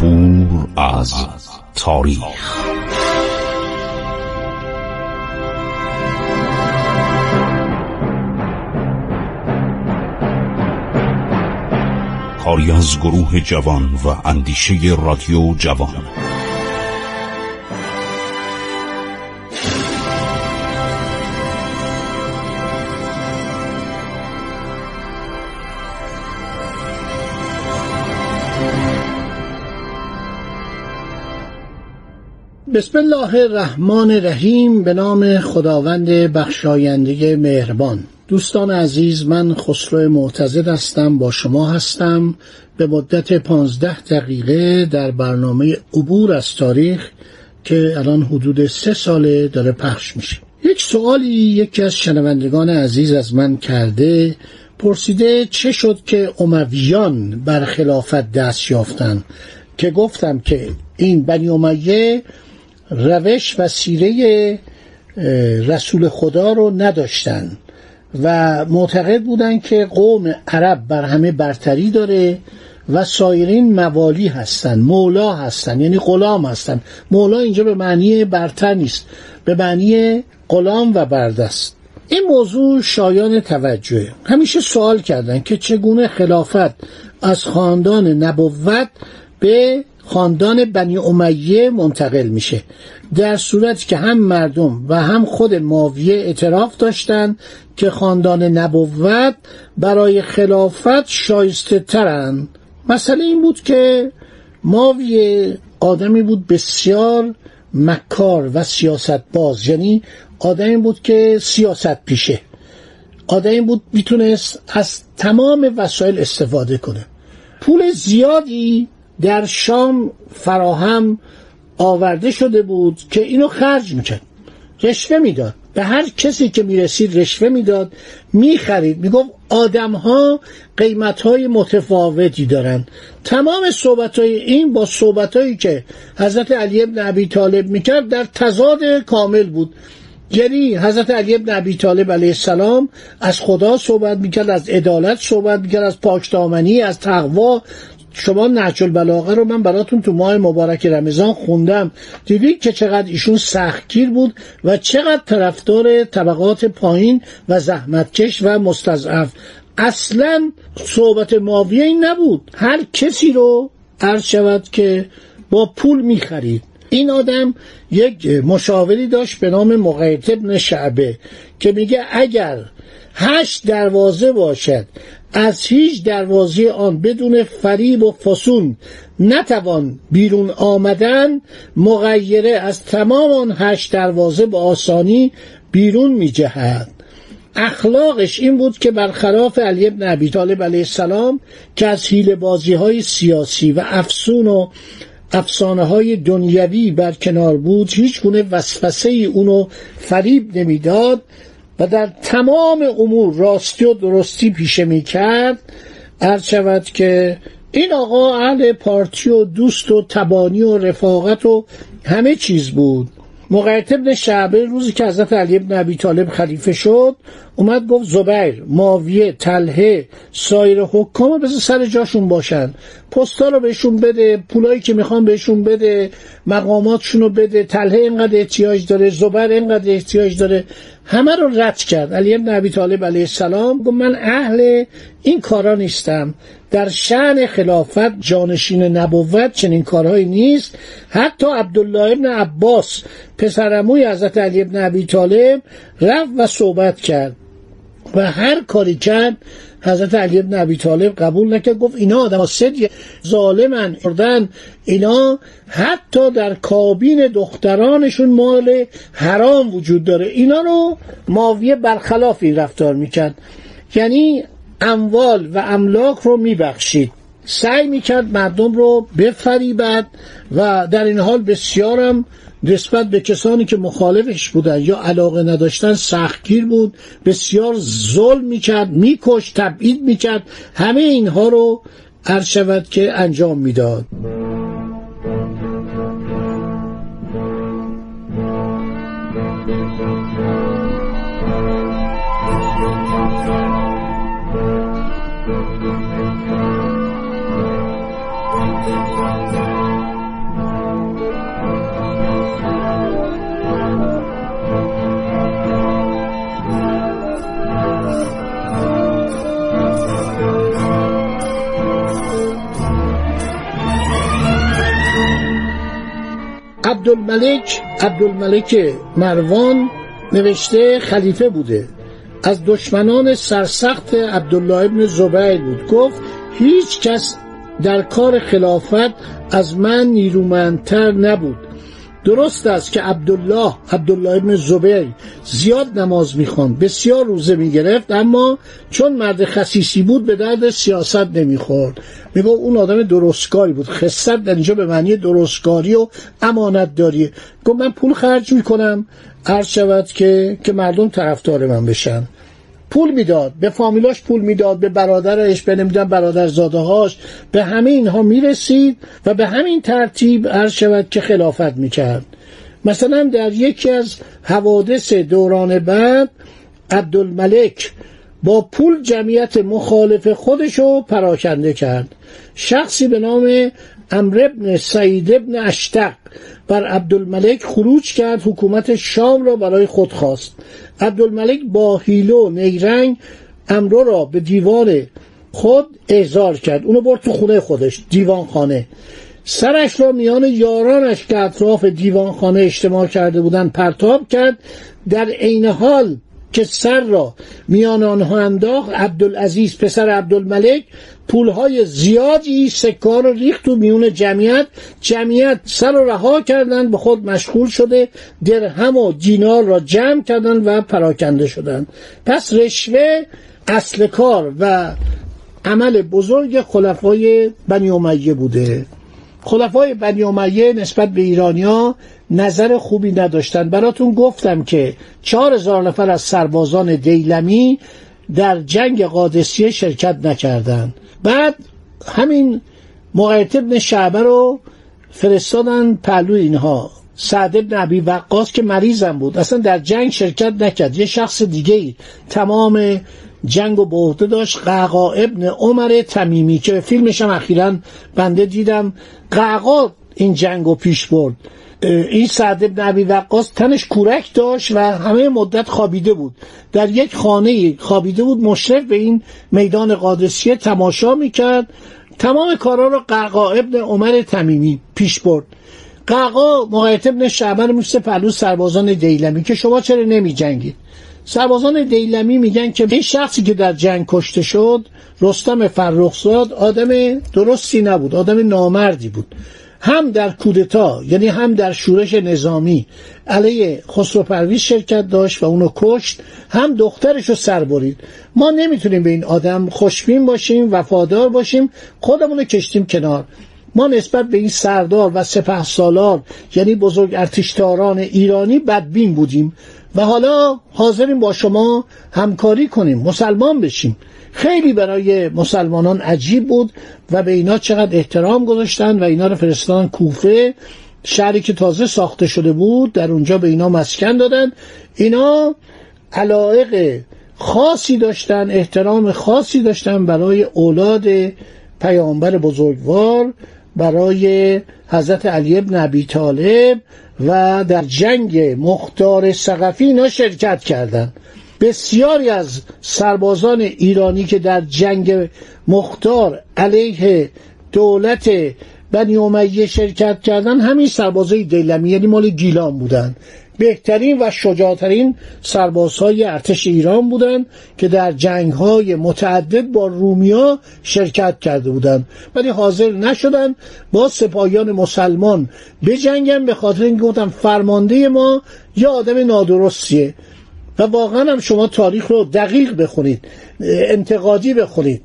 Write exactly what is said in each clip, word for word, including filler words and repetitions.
عبور از تاریخ. کاری از گروه جوان و اندیشه رادیو جوان. بسم الله الرحمن الرحیم. به نام خداوند بخشاینده مهربان. دوستان عزیز، من خسرو معتز هستم، با شما هستم. به مدت پانزده دقیقه در برنامه عبور از تاریخ که الان حدود سه ساله داره پخش میشه. یک سوالی یکی از شنوندگان عزیز از من کرده، پرسیده چه شد که امویان بر خلافت دست یافتن، که گفتم که این بنی امیه روش و سیره رسول خدا رو نداشتن و معتقد بودن که قوم عرب بر همه برتری داره و سایرین موالی هستن، مولا هستن، یعنی غلام هستن. مولا اینجا به معنی برتر نیست، به معنی غلام و بردست. این موضوع شایان توجهه. همیشه سوال کردن که چگونه خلافت از خاندان نبوت به خاندان بنی امیه منتقل میشه، در صورتی که هم مردم و هم خود ماویه اعتراف داشتند که خاندان نبوت برای خلافت شایسته ترن. مسئله این بود که ماویه آدمی بود بسیار مکار و سیاست باز، یعنی آدمی بود که سیاست پیشه، آدمی بود میتونست از تمام وسایل استفاده کنه. پول زیادی در شام فراهم آورده شده بود که اینو خرج میکرد، رشوه میداد، به هر کسی که میرسید رشوه میداد، میخرید. میگفت آدم ها قیمت های متفاوتی دارن. تمام صحبت های این با صحبت هایی که حضرت علی ابن ابی طالب میکرد در تضاد کامل بود. یعنی حضرت علی ابن ابی طالب علیه السلام از خدا صحبت میکرد، از عدالت صحبت میکرد، از پاکدامنی، از تقوا. شما نهج البلاغه رو من براتون تو ماه مبارک رمضان خوندم، دیدید که چقدر ایشون سختگیر بود و چقدر طرفدار طبقات پایین و زحمتکش و مستضعف. اصلا صحبت ماویه این نبود، هر کسی رو عرض شود که با پول میخرید. این آدم یک مشاوری داشت به نام مغیره ابن شعبه که میگه اگر هشت دروازه باشد، از هیچ دروازه آن بدون فریب و فسون نتوان بیرون آمدن، مغیره از تمام آن هشت دروازه به آسانی بیرون می جهد. اخلاقش این بود که برخلاف علی ابن ابی طالب علیه السلام که از حیله‌بازی های سیاسی و افسون و افسانه های دنیوی بر کنار بود، هیچ گونه وسوسه ای اونو فریب نمیداد و در تمام امور راستی و درستی پیشه می کرد. عرض شود که این آقا اهل پارتی و دوست و تبانی و رفاقت و همه چیز بود. مغیره ابن شعبه روزی که حضرت علی ابن ابی طالب خلیفه شد، اومد گفت زبیر، ماویه، طلحه، سایر حکام رو بذار سر جاشون باشن، پستا رو بهشون بده، پولایی که میخوان بهشون بده، مقاماتشون رو بده. طلحه اینقدر احتیاج داره، زبیر اینقدر احتیاج داره. همه رو رد کرد. علی ابن ابی طالب علیه السلام گفت من اهل این کارا نیستم، در شأن خلافت جانشین نبوت چنین کارهایی نیست. حتی عبدالله ابن عباس پسرعموی حضرت علی ابن ابی طالب رفت و صحبت کرد و هر کاری کرد حضرت علی ابن ابی طالب قبول نکرد. گفت اینا آدم ها صدی ظالمن، اردن اینا حتی در کابین دخترانشون مال حرام وجود داره. اینا رو ماویه برخلاف این رفتار میکرد، یعنی اموال و املاک رو میبخشید، سعی میکرد مردم رو بفریبد و در این حال بسیارم نسبت به کسانی که مخالفش بودن یا علاقه نداشتن سختگیر بود، بسیار ظلم میکرد، میکشت، تبعید میکرد. همه اینها رو عرض شود که انجام میداد. عبدالملک عبدالملک مروان نوشته خلیفه بوده، از دشمنان سرسخت عبدالله ابن زبیر بود. گفت هیچ کس در کار خلافت از من نیرومندتر نبود. درست است که عبدالله عبدالله ابن زبیر زیاد نماز میخواند، بسیار روزه میگرفت، اما چون مرد خسیسی بود به درد سیاست نمیخورد. میگه اون آدم درستکاری بود. خسّت در اینجا به معنی درستکاری و امانت داری. گفت من پول خرج میکنم عرض شود که که مردم طرفدار من بشن. پول میداد، به فامیلاش پول میداد، به برادرش، به نمیدونم برادرزاده‌هاش، به همه اینها میرسید و به همین ترتیب عرض شود که خلافت میکرد. مثلا در یکی از حوادث دوران بعد عبدالملک با پول جمعیت مخالف خودشو پراکنده کرد. شخصی به نام عمرو ابن سعید ابن اشتق بر عبدالملک خروج کرد، حکومت شام را برای خود خواست. عبدالملک با حیله و نیرنگ عمرو را به دیوان خود احضار کرد، اونو برد تو خونه خودش، دیوان خانه. سرش را میان یارانش که اطراف دیوان خانه اجتماع کرده بودند پرتاب کرد. در عین حال که سر را میان آنها انداخت، عبدالعزیز پسر عبدالملک پولهای زیادی سکار و ریخت و میون جمعیت. جمعیت سر و رها کردند، به خود مشغول شده، درهم و دینار را جمع کردند و پراکنده شدند. پس رشوه اصل کار و عمل بزرگ خلفای بنی امیه بوده. خلفای بنی امیه نسبت به ایرانیا نظر خوبی نداشتن. براتون گفتم که چهار هزار نفر از سربازان دیلمی در جنگ قادسیه شرکت نکردند. بعد همین مغیره ابن شعبه رو فرستادن پهلو اینها، سعد ابن ابی وقاص که مریضم بود، اصلا در جنگ شرکت نکرد. یه شخص دیگه‌ای تمام جنگ و به عهده داشت، قعقاع بن عمرو تمیمی که فیلمش هم اخیراً بنده دیدم. قعقاع این جنگو پیش برد. این سعد ابن ابی وقاص تنش کورک داشت و همه مدت خوابیده بود، در یک خانه خوابیده بود. مشرف به این میدان قادسیه تماشا میکرد. تمام کارها رو قعقاع بن عمرو تمیمی پیش برد. قعقاع مغیره ابن شعبه میشه پهلو سربازان دیلمی که شما چرا نمی جنگید؟ سربازان دیلمی میگن که این شخصی که در جنگ کشته شد، رستم فرخزاد، آدم درستی نبود، آدم نامردی بود. هم در کودتا، یعنی هم در شورش نظامی علیه خسرو پرویز شرکت داشت و اونو کشت، هم دخترشو سر برید. ما نمیتونیم به این آدم خوشبین باشیم، وفادار باشیم، خودمونو کشتیم کنار. ما نسبت به این سردار و سپه سالار، یعنی بزرگ ارتشداران ایرانی، بدبین بودیم و حالا حاضریم با شما همکاری کنیم، مسلمان بشیم. خیلی برای مسلمانان عجیب بود و به اینا چقدر احترام گذاشتن و اینا رو فرستادن کوفه، شهری که تازه ساخته شده بود. در اونجا به اینا مسکن دادن. اینا علایق خاصی داشتن، احترام خاصی داشتن برای اولاد پیامبر بزرگوار، برای حضرت علی ابن ابی طالب، و در جنگ مختار سقفی اینا شرکت کردند. بسیاری از سربازان ایرانی که در جنگ مختار علیه دولت بنی امیه شرکت کردند همین سربازای دیلمی، یعنی مال گیلان بودند. بهترین و شجاعترین سربازهای ارتش ایران بودند که در جنگ‌های متعدد با رومیا شرکت کرده بودند، ولی حاضر نشدند با سپاهیان مسلمان بجنگن، به خاطر اینکه گفتن فرمانده ما یه آدم نادرستیه. و واقعا هم شما تاریخ رو دقیق بخونید، انتقادی بخونید،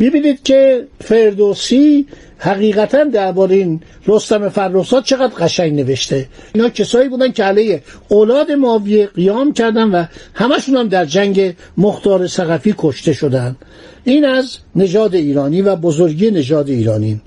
ببینید که فردوسی حقیقتا درباره این رستم فرخزاد چقدر قشنگ نوشته. اینا کسایی بودن که علیه اولاد ماویه قیام کردن و همشون هم در جنگ مختار سقفی کشته شدن. این از نژاد ایرانی و بزرگی نژاد ایرانی.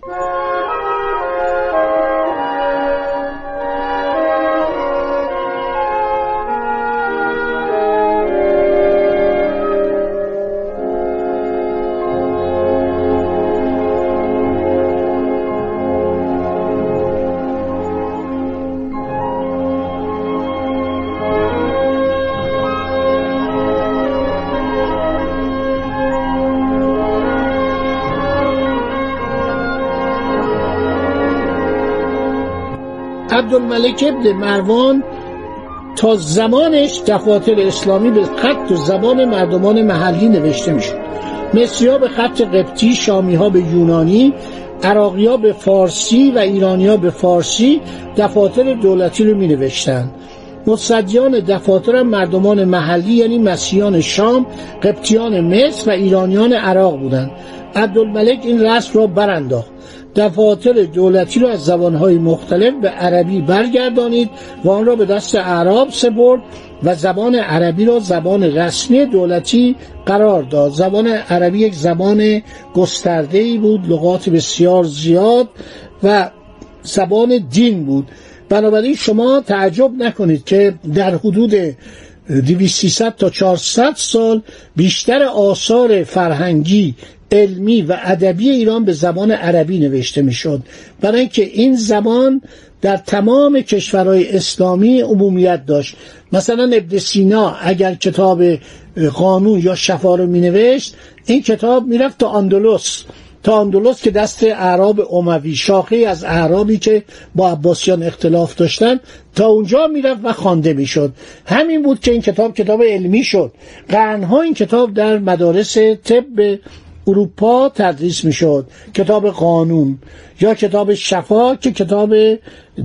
عبدالملک ابن مروان تا زمانش دفاتر اسلامی به خط و زبان مردمان محلی نوشته میشد. مصری‌ها به خط قبطی، شامی‌ها به یونانی، عراقی‌ها به فارسی و ایرانی‌ها به فارسی دفاتر دولتی رو می‌نوشتند. متصدیان دفاتر مردمان محلی یعنی مسیحیان شام، قبطیان مصر و ایرانیان عراق بودند. عبدالملک این رسم را برانداخت. دفاتر دولتی را از زبان‌های مختلف به عربی برگردانید و آن را به دست اعراب سپرد و زبان عربی را زبان رسمی دولتی قرار داد. زبان عربی یک زبان گسترده‌ای بود، لغات بسیار زیاد و زبان دین بود. بنابراین شما تعجب نکنید که در حدود دویست سیصد تا چهارصد سال بیشتر آثار فرهنگی، علمی و ادبی ایران به زبان عربی نوشته میشد، برای اینکه این زبان در تمام کشورهای اسلامی عمومیت داشت. مثلا ابن سینا اگر کتاب قانون یا شفا رو می نوشت، این کتاب می رفت تا اندلس، تا اندلس که دست اعراب اموی، شاخه‌ای از اعرابی که با عباسیان اختلاف داشتن، تا اونجا میرفت و خوانده میشد. همین بود که این کتاب کتاب علمی شد. قرنها این کتاب در مدارس طب اروپا تدریس میشد، کتاب قانون یا کتاب شفا که کتاب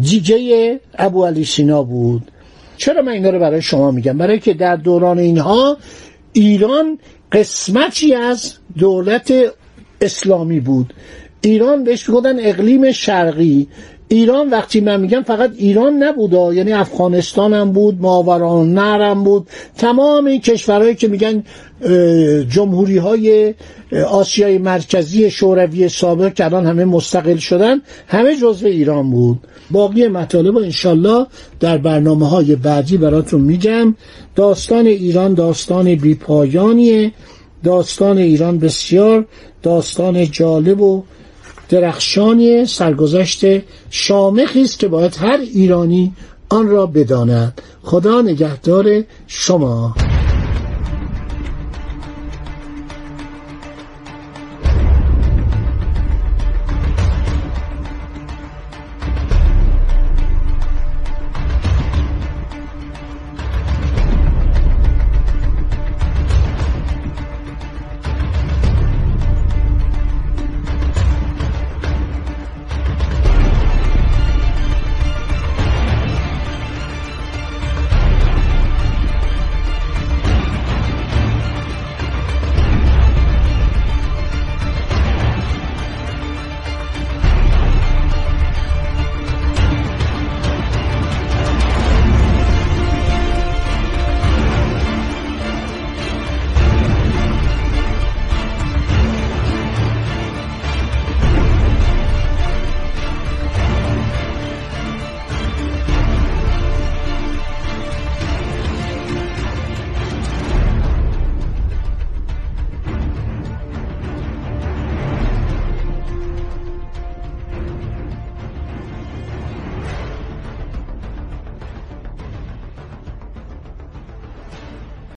دیگه ابو علی سینا بود. چرا من اینا رو برای شما میگم؟ برای که در دوران اینها ایران قسمتی از دولت اسلامی بود. ایران بهش میگفتن اقلیم شرقی. ایران وقتی من میگم فقط ایران نبودا، یعنی افغانستان هم بود، ماوراءالنهر هم بود، تمام این کشورهایی که میگن جمهوری های آسیای مرکزی شوروی سابق که الان همه مستقل شدن، همه جزو ایران بود. باقی مطالب رو انشالله در برنامه های بعدی براتون میگم. داستان ایران داستان بی پایانیه. داستان ایران بسیار داستان جالب و درخشانی، سرگذشت شامخی است که باید هر ایرانی آن را بداند. خدا نگهدار شما.